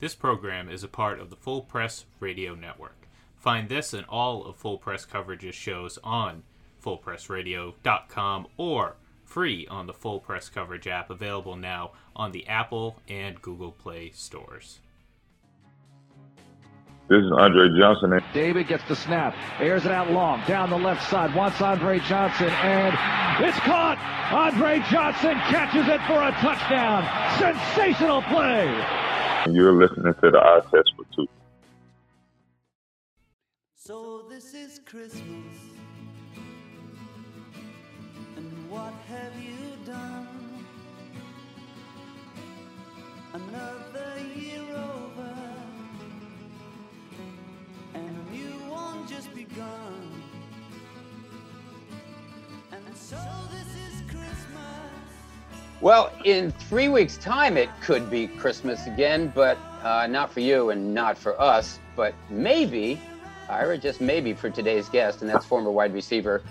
This program is a part of the Full Press Radio Network. Find this and all of Full Press Coverage's shows on fullpressradio.com or free on the Full Press Coverage app, available now on the Apple and Google Play stores. This is Andre Johnson. David gets the snap, airs it out long, down the left side, wants Andre Johnson, and it's caught! Andre Johnson catches it for a touchdown! Sensational play! You're listening to the Eye Test for Two. So this is Christmas, and what have you done? Another year over, and a new one just begun. And so this is Christmas. Well, in 3 weeks' time, it could be Christmas again, but not for you and not for us. But maybe, Ira, just maybe for today's guest, and that's former wide receiver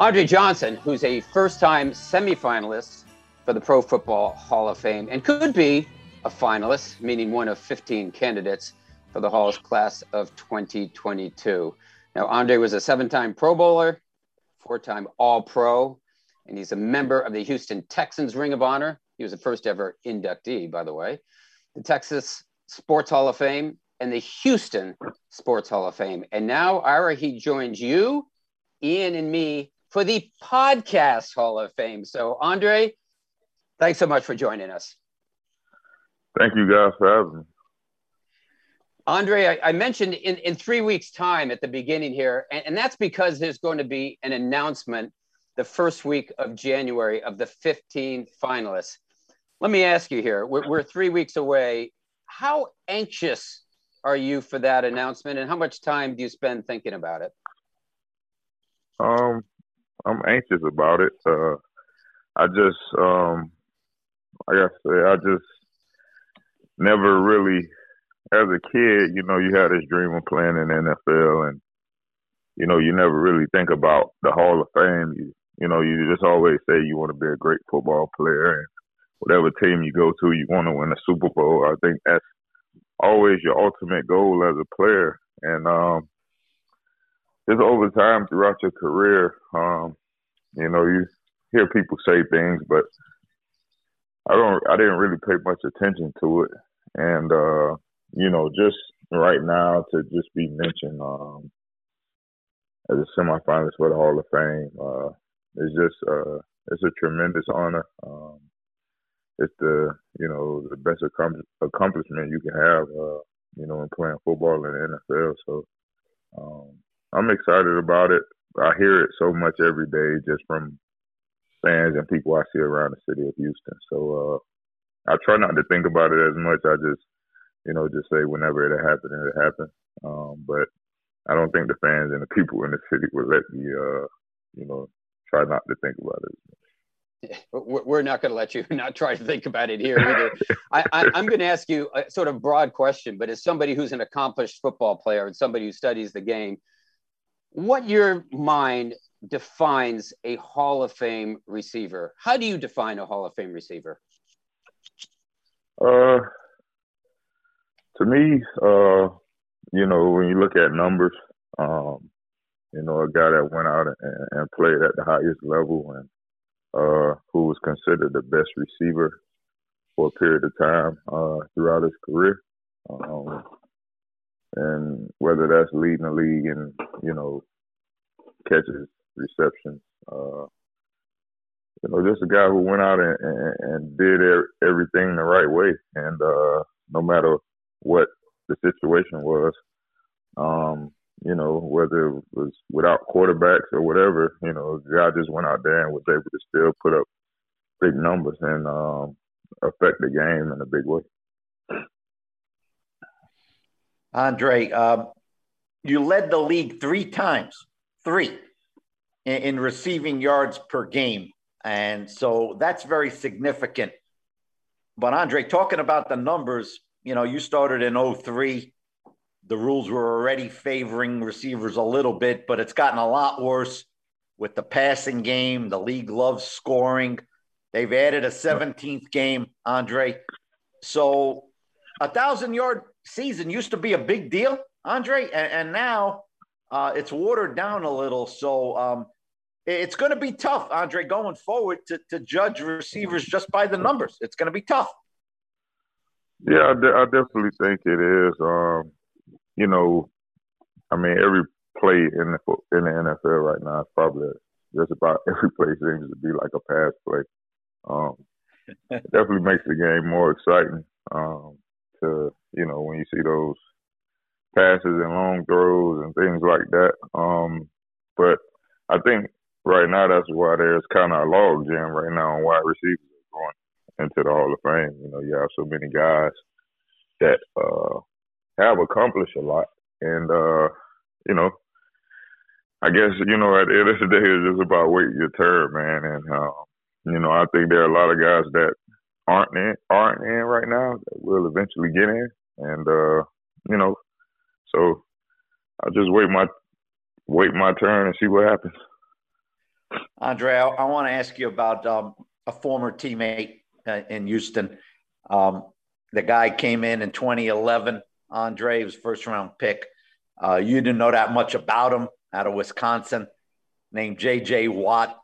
Andre Johnson, who's a first-time semifinalist for the Pro Football Hall of Fame and could be a finalist, meaning one of 15 candidates for the Hall's class of 2022. Now, Andre was a seven-time Pro Bowler, four-time All-Pro, and he's a member of the Houston Texans Ring of Honor. He was the first ever inductee, by the way. The Texas Sports Hall of Fame and the Houston Sports Hall of Fame. And now, Ira, he joins you, Ian, and me for the Podcast Hall of Fame. So, Andre, thanks so much for joining us. Thank you guys for having me. Andre, I mentioned in 3 weeks' time at the beginning here, and that's because there's going to be an announcement the first week of January of the 15 finalists. Let me ask you here, we're 3 weeks away. How anxious are you for that announcement, and how much time do you spend thinking about it? I'm anxious about it. I just never really, as a kid, you know, you had this dream of playing in the NFL, and, you know, you never really think about the Hall of Fame. You know, you just always say you want to be a great football player, and whatever team you go to, you want to win a Super Bowl. I think that's always your ultimate goal as a player. And just over time throughout your career, you know, you hear people say things, but I didn't really pay much attention to it. And, you know, just right now to just be mentioned as a semifinalist for the Hall of Fame, it's just it's a tremendous honor. It's the best accomplishment you can have, you know, in playing football in the NFL. So I'm excited about it. I hear it so much every day just from fans and people I see around the city of Houston. So I try not to think about it as much. I just, you know, just say whenever it'll happen, it'll happen. But I don't think the fans and the people in the city would let me, you know, try not to think about it. We're not going to let you not try to think about it here either. I'm going to ask you a sort of broad question, but as somebody who's an accomplished football player and somebody who studies the game, what your mind defines a Hall of Fame receiver? How do you define a Hall of Fame receiver? To me, you know, when you look at numbers, you know, a guy that went out and played at the highest level and who was considered the best receiver for a period of time throughout his career. And whether that's leading the league in, you know, catches, receptions, you know, just a guy who went out and did everything the right way. And no matter what the situation was, you know, whether it was without quarterbacks or whatever, you know, the guy just went out there and was able to still put up big numbers and affect the game in a big way. Andre, you led the league three times in receiving yards per game. And so that's very significant. But Andre, talking about the numbers, you know, you started in 2003. The rules were already favoring receivers a little bit, but it's gotten a lot worse with the passing game. The league loves scoring. They've added a 17th game, Andre. So 1,000-yard season used to be a big deal, Andre, and now it's watered down a little. So it's going to be tough, Andre, going forward to judge receivers just by the numbers. It's going to be tough. Yeah, I definitely think it is. You know, I mean, every play in the NFL right now is probably just about every play seems to be like a pass play. It definitely makes the game more exciting. To you know, when you see those passes and long throws and things like that. But I think right now that's why there's kind of a log jam right now on wide receivers going into the Hall of Fame. You know, you have so many guys that have accomplished a lot. And, you know, I guess, you know, at the end of the day, it's just about waiting your turn, man. And, you know, I think there are a lot of guys that aren't in right now that will eventually get in. And, you know, so I'll just wait my turn and see what happens. Andre, I want to ask you about a former teammate in Houston. The guy came in 2011. Andre, he was first-round pick. You didn't know that much about him, out of Wisconsin, named JJ Watt.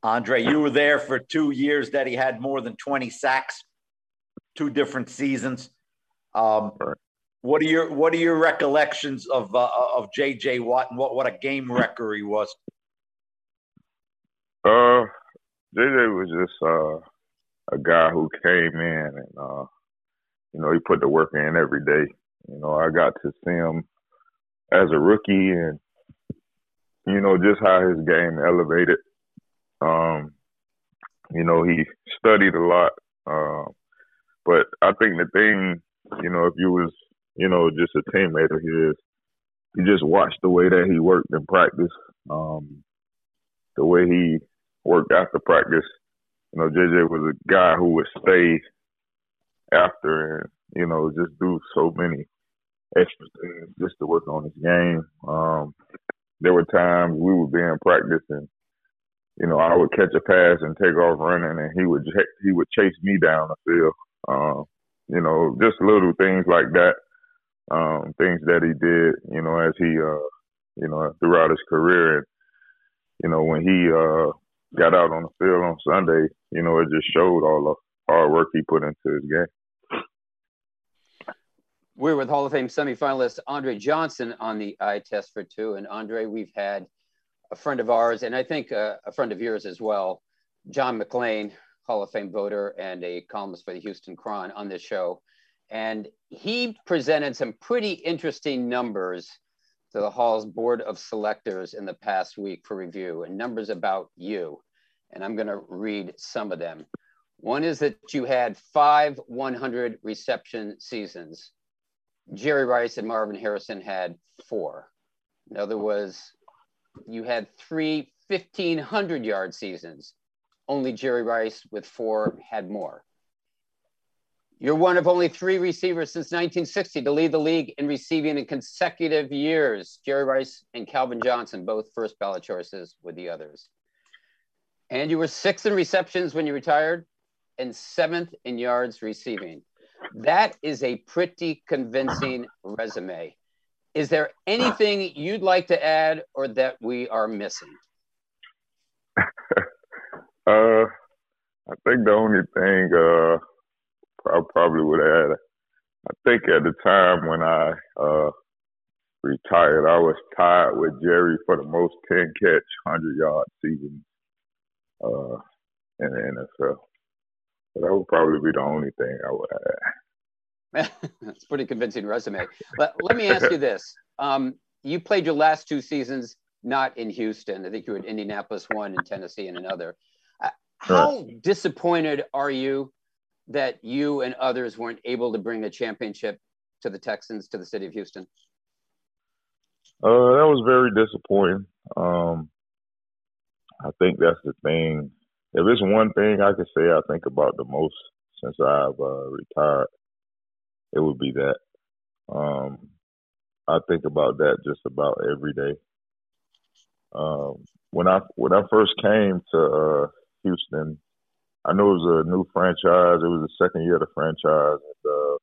Andre, you were there for 2 years that he had more than 20 sacks, two different seasons. What are your recollections of JJ Watt and what a game wrecker he was? JJ was just a guy who came in and you know, he put the work in every day. You know, I got to see him as a rookie and, you know, just how his game elevated. You know, he studied a lot. But I think the thing, you know, if you was, you know, just a teammate of his, you just watched the way that he worked in practice, the way he worked after practice. You know, JJ was a guy who would stay after and, you know, just do so many extra things just to work on his game. There were times we would be in practice and, you know, I would catch a pass and take off running and he would chase me down the field. You know, just little things like that, things that he did, you know, as he, you know, throughout his career. And, you know, when he got out on the field on Sunday, you know, it just showed all the hard work he put into his game. We're with Hall of Fame semifinalist Andre Johnson on the eye test for two. And Andre, we've had a friend of ours, and I think a friend of yours as well, John McLean, Hall of Fame voter and a columnist for the Houston Chronicle on this show. And he presented some pretty interesting numbers to the Hall's Board of Selectors in the past week for review, and numbers about you. And I'm going to read some of them. One is that you had 5 100 reception seasons. Jerry Rice and Marvin Harrison had 4. Another was you had 3 1,500-yard seasons. Only Jerry Rice with 4 had more. You're one of only 3 receivers since 1960 to lead the league in receiving in consecutive years. Jerry Rice and Calvin Johnson, both first ballot choices with the others. And you were 6th in receptions when you retired and 7th in yards receiving. That is a pretty convincing resume. Is there anything you'd like to add or that we are missing? I think the only thing I probably would add, I think at the time when I retired, I was tied with Jerry for the most 10-catch, 100-yard season in the NFL. So that would probably be the only thing I would add. That's a pretty convincing resume. But let me ask you this. You played your last 2 seasons not in Houston. I think you were in Indianapolis one and Tennessee in another. How disappointed are you that you and others weren't able to bring a championship to the Texans, to the city of Houston? That was very disappointing. I think that's the thing. If it's one thing I could say I think about the most since I've retired, it would be that. I think about that just about every day. When I first came to Houston, I knew it was a new franchise. It was the second year of the franchise. And,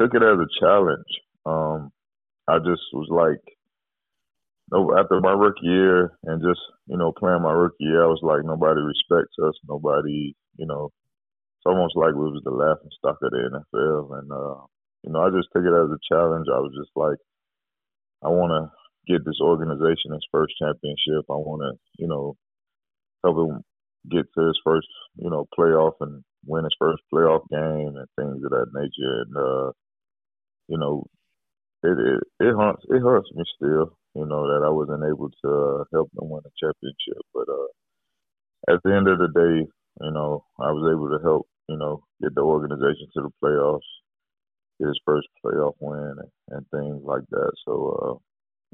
took it as a challenge. I just was like, after my rookie year and just, playing my rookie year, I was like, nobody respects us. Nobody, it's almost like we was the laughing stock of the NFL. And, I just took it as a challenge. I was just like, I want to get this organization its first championship. I want to, help it get to its first, playoff and win its first playoff game and things of that nature. And, it hurts me still, that I wasn't able to help them win a championship. But at the end of the day, I was able to help, get the organization to the playoffs, get its first playoff win and things like that. So,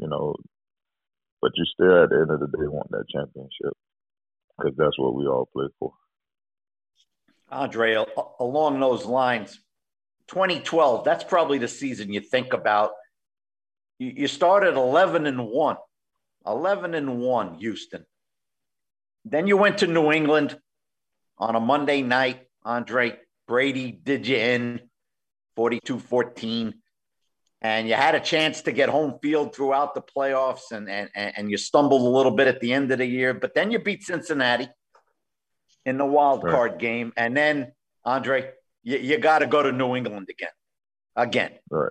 but you still at the end of the day want that championship because that's what we all play for. Andre, along those lines, 2012, that's probably the season you think about. You started 11-1, Houston. Then you went to New England on a Monday night. Andre, Brady did you in 42-14, and you had a chance to get home field throughout the playoffs, and you stumbled a little bit at the end of the year, but then you beat Cincinnati in the wild card game, and then, Andre, you got to go to New England again. Right.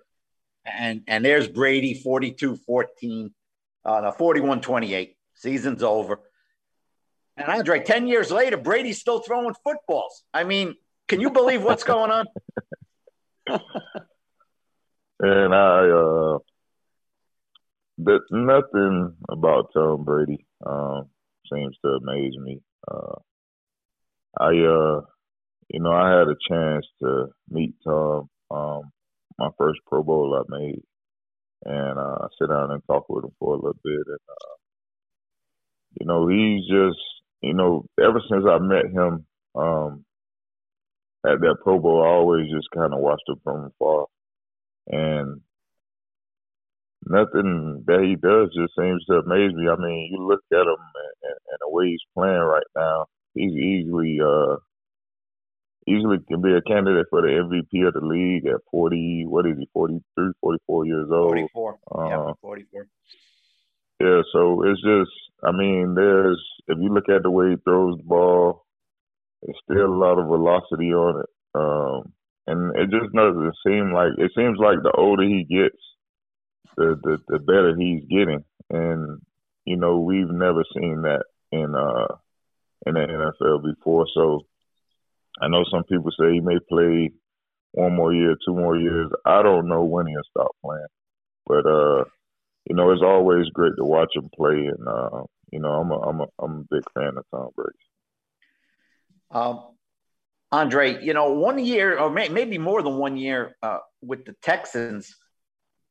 And there's Brady, 42-14, 41-28. Season's over. And Andre, 10 years later, Brady's still throwing footballs. I mean, can you believe what's going on? And nothing about Tom Brady seems to amaze me. I had a chance to meet Tom. My first Pro Bowl I made, and I sit down and talk with him for a little bit. And, he's just, ever since I met him at that Pro Bowl, I always just kind of watched him from afar. And nothing that he does just seems to amaze me. I mean, you look at him and the way he's playing right now, he's easily can be a candidate for the MVP of the league at 40, what is he, 43, 44 years old? 44, 44. Yeah, so it's just, if you look at the way he throws the ball, there's still a lot of velocity on it. And it just doesn't seem like, it seems like the older he gets, the better he's getting. And, we've never seen that in the NFL before, so I know some people say he may play one more year, two more years. I don't know when he'll stop playing. But, it's always great to watch him play. And, I'm a big fan of Tom Brady. Andre, 1 year or maybe more than 1 year with the Texans,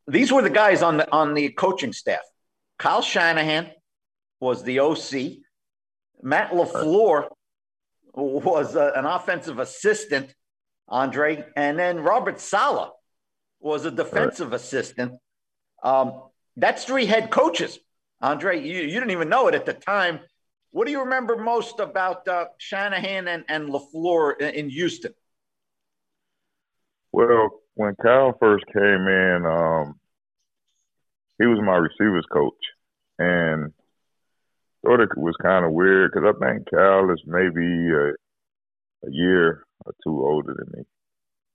these were the guys on the coaching staff. Kyle Shanahan was the OC. Matt LaFleur was an offensive assistant, Andre. And then Robert Saleh was a defensive assistant. That's three head coaches, Andre. You didn't even know it at the time. What do you remember most about Shanahan and LaFleur in Houston? Well, when Kyle first came in, he was my receivers coach. And thought it was kind of weird because I think Cal is maybe a year or two older than me,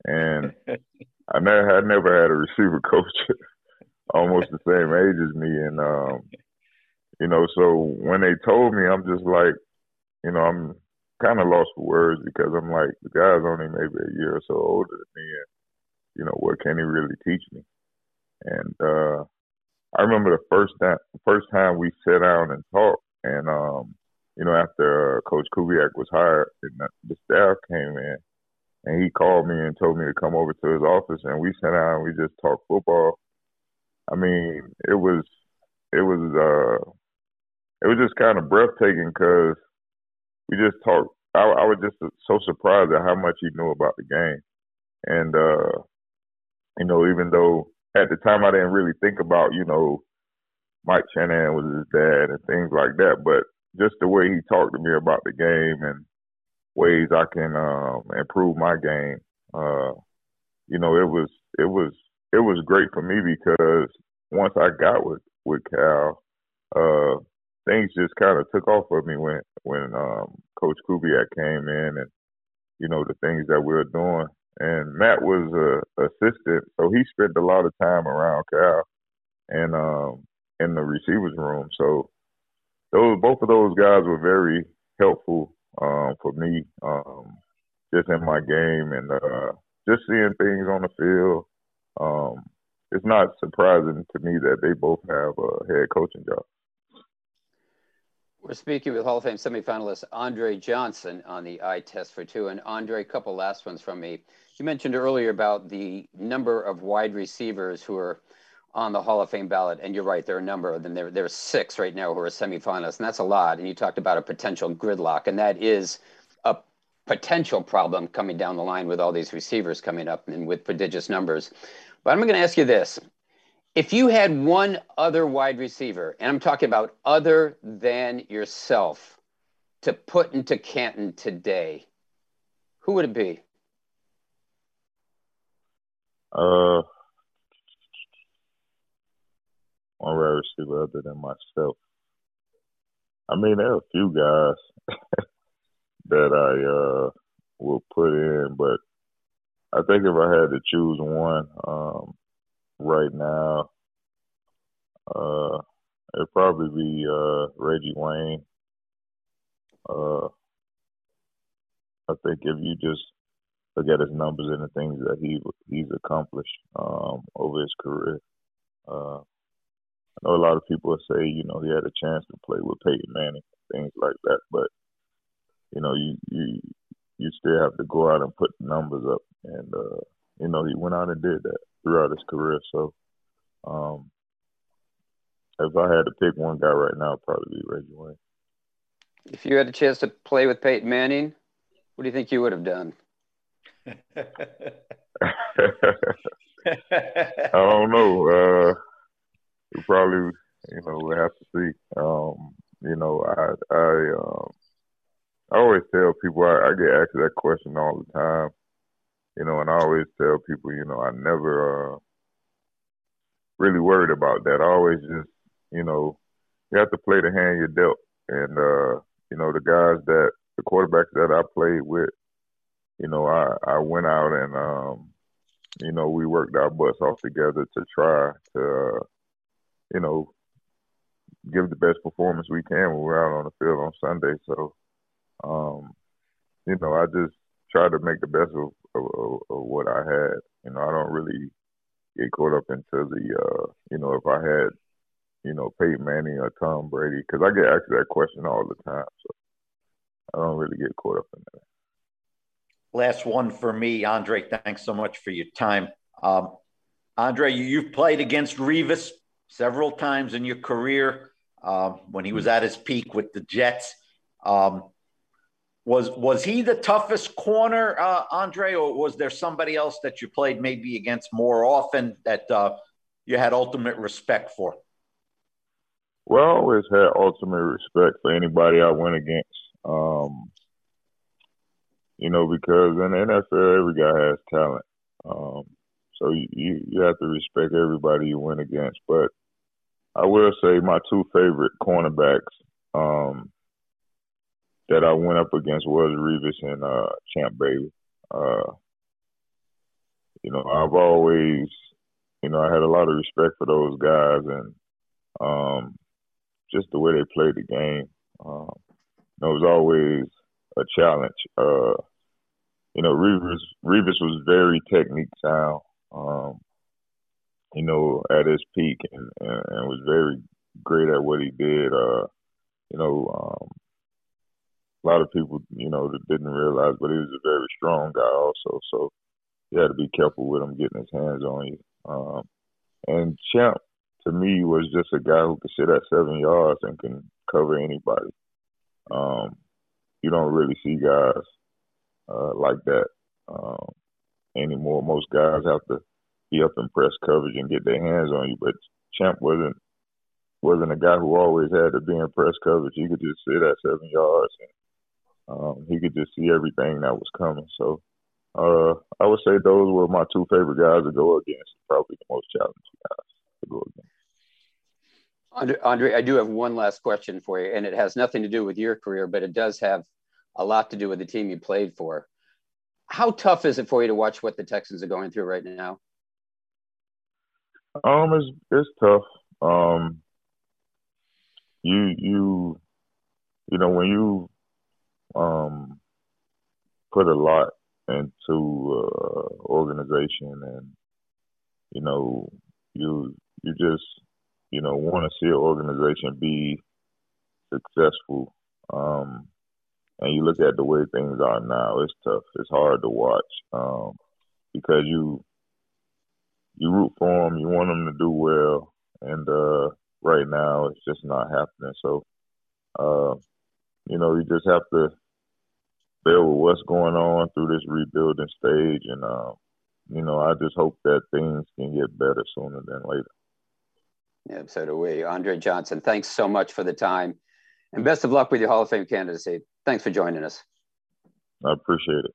and I never had a receiver coach almost the same age as me, and so when they told me, I'm just like, I'm kind of lost for words because I'm like, the guy's only maybe a year or so older than me, and what can he really teach me? And I remember the first time we sat down and talked. And, after Coach Kubiak was hired, and the staff came in, and he called me and told me to come over to his office, and we sat down and we just talked football. I mean, it was just kind of breathtaking because we just talked. I was just so surprised at how much he knew about the game. And, even though at the time I didn't really think about, Mike Shanahan was his dad and things like that. But just the way he talked to me about the game and ways I can improve my game, it was great for me because once I got with Cal, things just kind of took off for me when Coach Kubiak came in and, you know, the things that we were doing. And Matt was an assistant, so he spent a lot of time around Cal and in the receivers room. So both of those guys were very helpful for me, just in my game and just seeing things on the field. It's not surprising to me that they both have a head coaching job. We're speaking with Hall of Fame semifinalist Andre Johnson on the eye test for two. And Andre, a couple last ones from me. You mentioned earlier about the number of wide receivers who are on the Hall of Fame ballot. And you're right, there are a number of them. There are six right now who are semifinalists, and that's a lot. And you talked about a potential gridlock, and that is a potential problem coming down the line with all these receivers coming up and with prodigious numbers. But I'm going to ask you this. If you had one other wide receiver, and I'm talking about other than yourself, to put into Canton today, who would it be? One wide receiver other than myself. I mean, there are a few guys that I will put in, but I think if I had to choose one, right now, it'd probably be Reggie Wayne. I think if you just look at his numbers and the things that he's accomplished over his career, I know a lot of people say, you know, he had a chance to play with Peyton Manning, things like that, but you know, you still have to go out and put the numbers up, and you know, he went out and did that throughout his career. So if I had to pick one guy right now, it'd probably be Reggie Wayne. If you had a chance to play with Peyton Manning, what do you think you would have done? I don't know. We probably, you know, we'll have to see. You know, I always tell people, I get asked that question all the time. You know, and I always tell people, you know, I never really worried about that. I always just, you know, you have to play the hand you're dealt. And, you know, the quarterbacks that I played with, you know, I went out and, you know, we worked our butts off together to try to, you know, give the best performance we can when we're out on the field on Sunday. So, you know, I just try to make the best of what I had. You know, I don't really get caught up into the, you know, if I had, you know, Peyton Manning or Tom Brady, because I get asked that question all the time. So I don't really get caught up in that. Last one for me, Andre. Thanks so much for your time. Andre, you've played against Revis several times in your career when he was at his peak with the Jets. Was he the toughest corner, Andre, or was there somebody else that you played maybe against more often that you had ultimate respect for? Well, I always had ultimate respect for anybody I went against. You know, because in the NFL, every guy has talent. So you have to respect everybody you went against. But I will say my two favorite cornerbacks that I went up against was Revis and Champ Bailey. You know, I've always, you know, I had a lot of respect for those guys and just the way they played the game. It was always a challenge. You know, Revis was very technique sound, you know, at his peak and was very great at what he did. You know, a lot of people, you know, that didn't realize, but he was a very strong guy also. So you had to be careful with him getting his hands on you. And Champ, to me, was just a guy who could sit at 7 yards and can cover anybody. You don't really see guys like that anymore. Most guys have to be up in press coverage and get their hands on you, but Champ wasn't a guy who always had to be in press coverage. He could just sit at 7 yards and he could just see everything that was coming. So I would say those were my two favorite guys to go against, probably the most challenging guys to go against. Andre, I do have one last question for you, and it has nothing to do with your career, but it does have a lot to do with the team you played for. How tough is it for you to watch what the Texans are going through right now? It's tough. You know, when you put a lot into organization, and you know, you just, you know, want to see an organization be successful. And you look at the way things are now, it's tough. It's hard to watch because you root for them, you want them to do well, and right now it's just not happening. So, you know, you just have to bear with what's going on through this rebuilding stage. And, you know, I just hope that things can get better sooner than later. Yeah, so do we. Andre Johnson, thanks so much for the time. And best of luck with your Hall of Fame candidacy. Thanks for joining us. I appreciate it.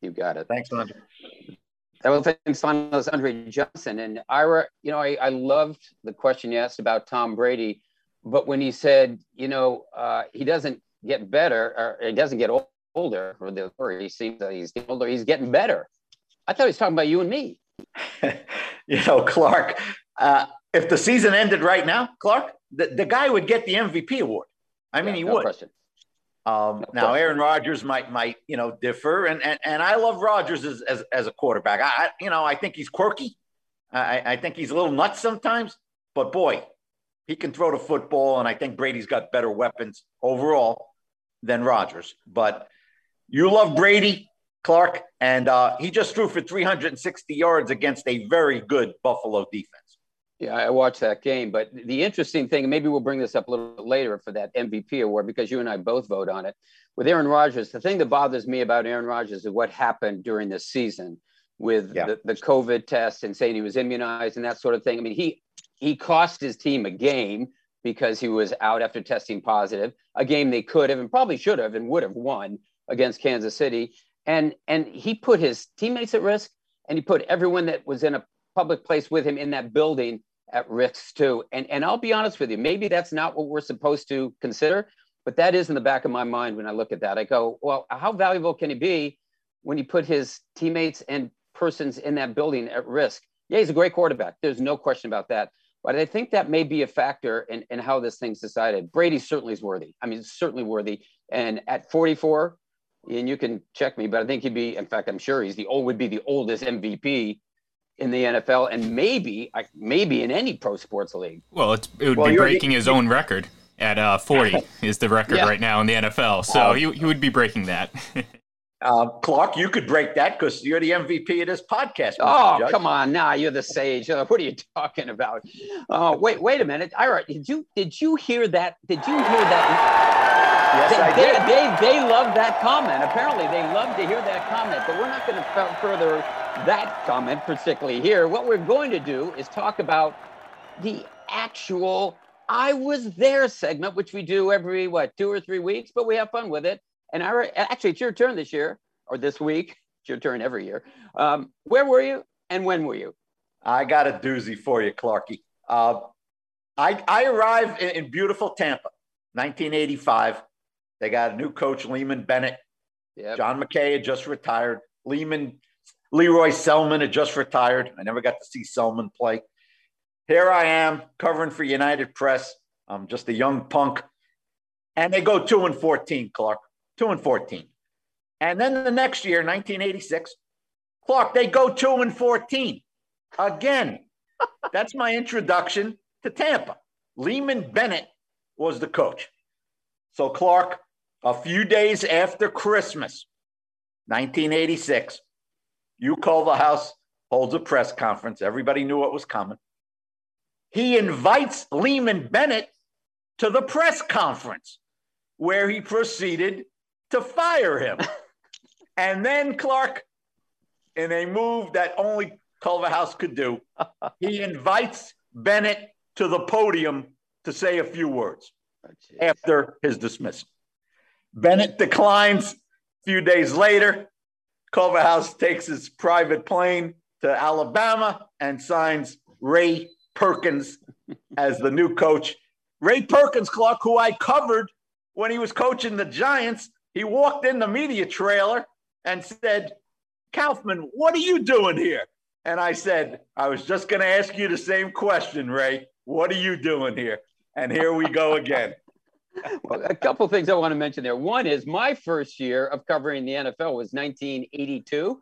You got it. Thanks, Andre. Well, thanks, finalist Andre Johnson. And Ira, you know, I loved the question you asked about Tom Brady, but when he said, you know, he doesn't get better, or he doesn't get older, or he seems that he's getting older, he's getting better. I thought he was talking about you and me. You know, Clark, if the season ended right now, Clark, the guy would get the MVP award. I mean, he would. Now, Aaron Rodgers might you know, differ, and I love Rodgers as a quarterback. I you know, I think he's quirky. I think he's a little nuts sometimes, but boy, he can throw the football, and I think Brady's got better weapons overall than Rodgers. But you love Brady, Clark, and he just threw for 360 yards against a very good Buffalo defense. Yeah, I watched that game, but the interesting thing, and maybe we'll bring this up a little bit later for that MVP award, because you and I both vote on it. With Aaron Rodgers, the thing that bothers me about Aaron Rodgers is what happened during this season with the COVID test and saying he was immunized and that sort of thing. I mean, he cost his team a game because he was out after testing positive, a game they could have and probably should have and would have won against Kansas City. And he put his teammates at risk, and he put everyone that was in a public place with him in that building at risk too. And I'll be honest with you, maybe that's not what we're supposed to consider, but that is in the back of my mind when I look at that. I go, well, how valuable can he be when he put his teammates and persons in that building at risk? Yeah, he's a great quarterback. There's no question about that. But I think that may be a factor in how this thing's decided. Brady certainly is worthy. I mean, certainly worthy. And at 44, and you can check me, but I think he'd be, in fact, I'm sure would be the oldest MVP in the NFL, and maybe in any pro sports league. Well, it would be breaking his own record at 40 is the record right now in the NFL. So he would be breaking that. Clark, you could break that because you're the MVP of this podcast. Oh, come on. Now you're the sage. What are you talking about? Wait a minute. Ira, did you hear that? Yes, I did. They love that comment. Apparently they love to hear that comment, but we're not going to further that comment particularly here. What we're going to do is talk about the actual I was there segment, which we do every 2 or 3 weeks, but we have fun with it. And Ira, actually, it's your turn this year, or this week. It's your turn every year. Where were you and when were you? I got a doozy for you, Clarky. I arrived in beautiful Tampa, 1985. They got a new coach, Leeman Bennett. Yep. John McKay had just retired. Leroy Selman had just retired. I never got to see Selman play. Here I am covering for United Press. I'm just a young punk. And they go 2-14, Clark. 2-14. And then the next year, 1986, Clark, they go 2-14. Again, that's my introduction to Tampa. Leeman Bennett was the coach. So, Clark, a few days after Christmas, 1986, Hugh Culverhouse holds a press conference. Everybody knew what was coming. He invites Leeman Bennett to the press conference, where he proceeded to fire him. And then, Clark, in a move that only Culverhouse could do, he invites Bennett to the podium to say a few words after his dismissal. Bennett declines a few days later. Culverhouse takes his private plane to Alabama and signs Ray Perkins as the new coach. Ray Perkins, Clark, who I covered when he was coaching the Giants, he walked in the media trailer and said, "Kaufman, what are you doing here?" And I said, "I was just going to ask you the same question, Ray. What are you doing here?" And here we go again. Well, a couple things I want to mention there. One is my first year of covering the NFL was 1982,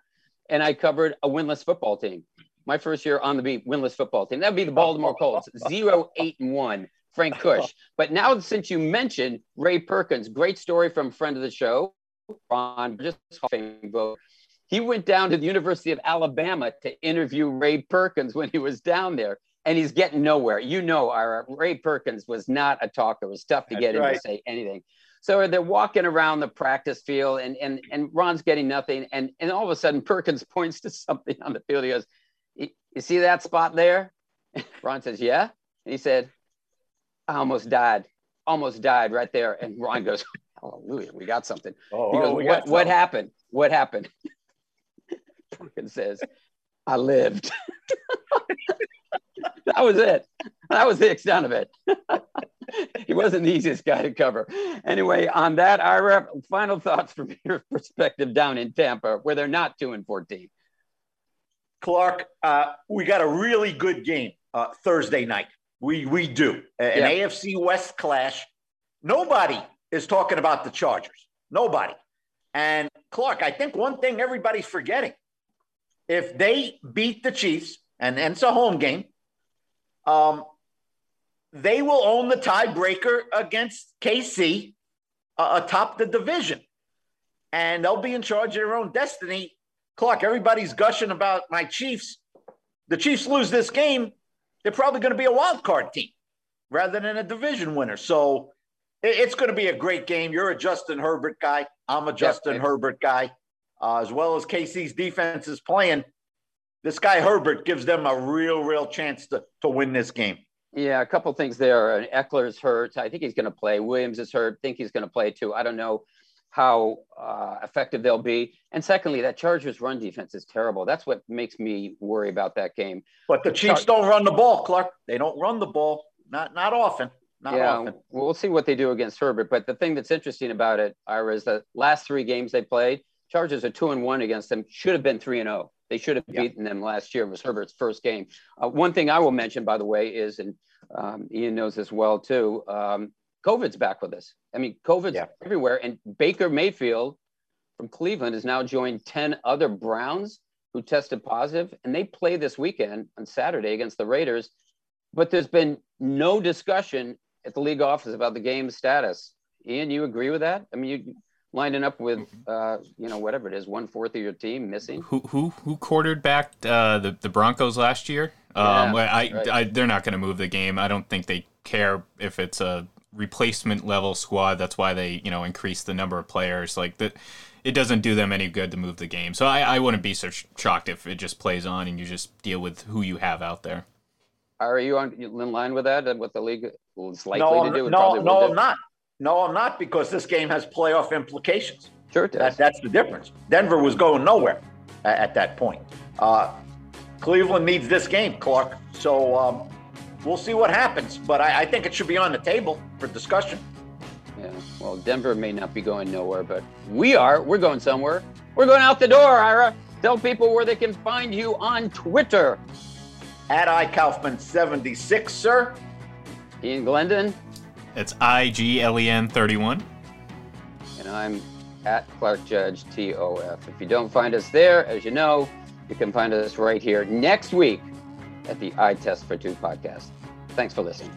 and I covered a winless football team. My first year on the beat, winless football team. That'd be the Baltimore Colts, 0-8-1, Frank Kush. But now, since you mentioned Ray Perkins, great story from friend of the show, Ron, just Hall of Fame voter. He went down to the University of Alabama to interview Ray Perkins when he was down there, and he's getting nowhere. You know, Ira, Ray Perkins was not a talker. It was tough to get him to say anything. So they're walking around the practice field, and Ron's getting nothing. And all of a sudden, Perkins points to something on the field. He goes, "You see that spot there?" Ron says, "Yeah." And he said, "I almost died right there." And Ron goes, "Hallelujah, we got something." He goes, what happened? What happened? Perkins says, "I lived." That was it. That was the extent of it. He wasn't the easiest guy to cover. Anyway, on that, Ira, final thoughts from your perspective down in Tampa, where they're not 2-14. Clark, we got a really good game Thursday night. We do. An AFC West clash. Nobody is talking about the Chargers. Nobody. And Clark, I think one thing everybody's forgetting, if they beat the Chiefs, and it's a home game, they will own the tiebreaker against KC atop the division. And they'll be in charge of their own destiny. Clark, everybody's gushing about my Chiefs. The Chiefs lose this game, they're probably going to be a wild card team rather than a division winner. So it's going to be a great game. You're a Justin Herbert guy. I'm a Justin Herbert guy. As well as KC's defense is playing, this guy Herbert gives them a real chance to win this game. Yeah, a couple things there. Eckler's hurt. I think he's going to play. Williams is hurt. I think he's going to play too. I don't know how effective they'll be. And secondly, that Chargers run defense is terrible. That's what makes me worry about that game. But the Chiefs don't run the ball, Clark. They don't run the ball. Not often. Not often. We'll see what they do against Herbert. But the thing that's interesting about it, Ira, is the last three games they played, Chargers are 2-1 against them. Should have been 3-0. They should have beaten them last year. It was Herbert's first game. One thing I will mention, by the way, is, and Ian knows this well too, COVID's back with us. I mean, COVID's everywhere. And Baker Mayfield from Cleveland has now joined 10 other Browns who tested positive. And they play this weekend on Saturday against the Raiders. But there's been no discussion at the league office about the game's status. Ian, you agree with that? I mean, you lining up with, whatever it is, 1/4 of your team missing. Who quarterbacked the Broncos last year? They're not going to move the game. I don't think they care if it's a replacement level squad. That's why they, increase the number of players. Like that, it doesn't do them any good to move the game. So I wouldn't be so shocked if it just plays on and you just deal with who you have out there. Are you in line with that? What the league is likely to do? No, I'm not. No, I'm not, because this game has playoff implications. Sure it does. That's the difference. Denver was going nowhere at that point. Cleveland needs this game, Clark. So we'll see what happens. But I think it should be on the table for discussion. Yeah, well, Denver may not be going nowhere, but we are. We're going somewhere. We're going out the door, Ira. Tell people where they can find you on Twitter. At iCaufman76, sir. Ian Glendon. It's IGLEN31. And I'm at Clark Judge TOF. If you don't find us there, as you know, you can find us right here next week at the I Test for Two podcast. Thanks for listening.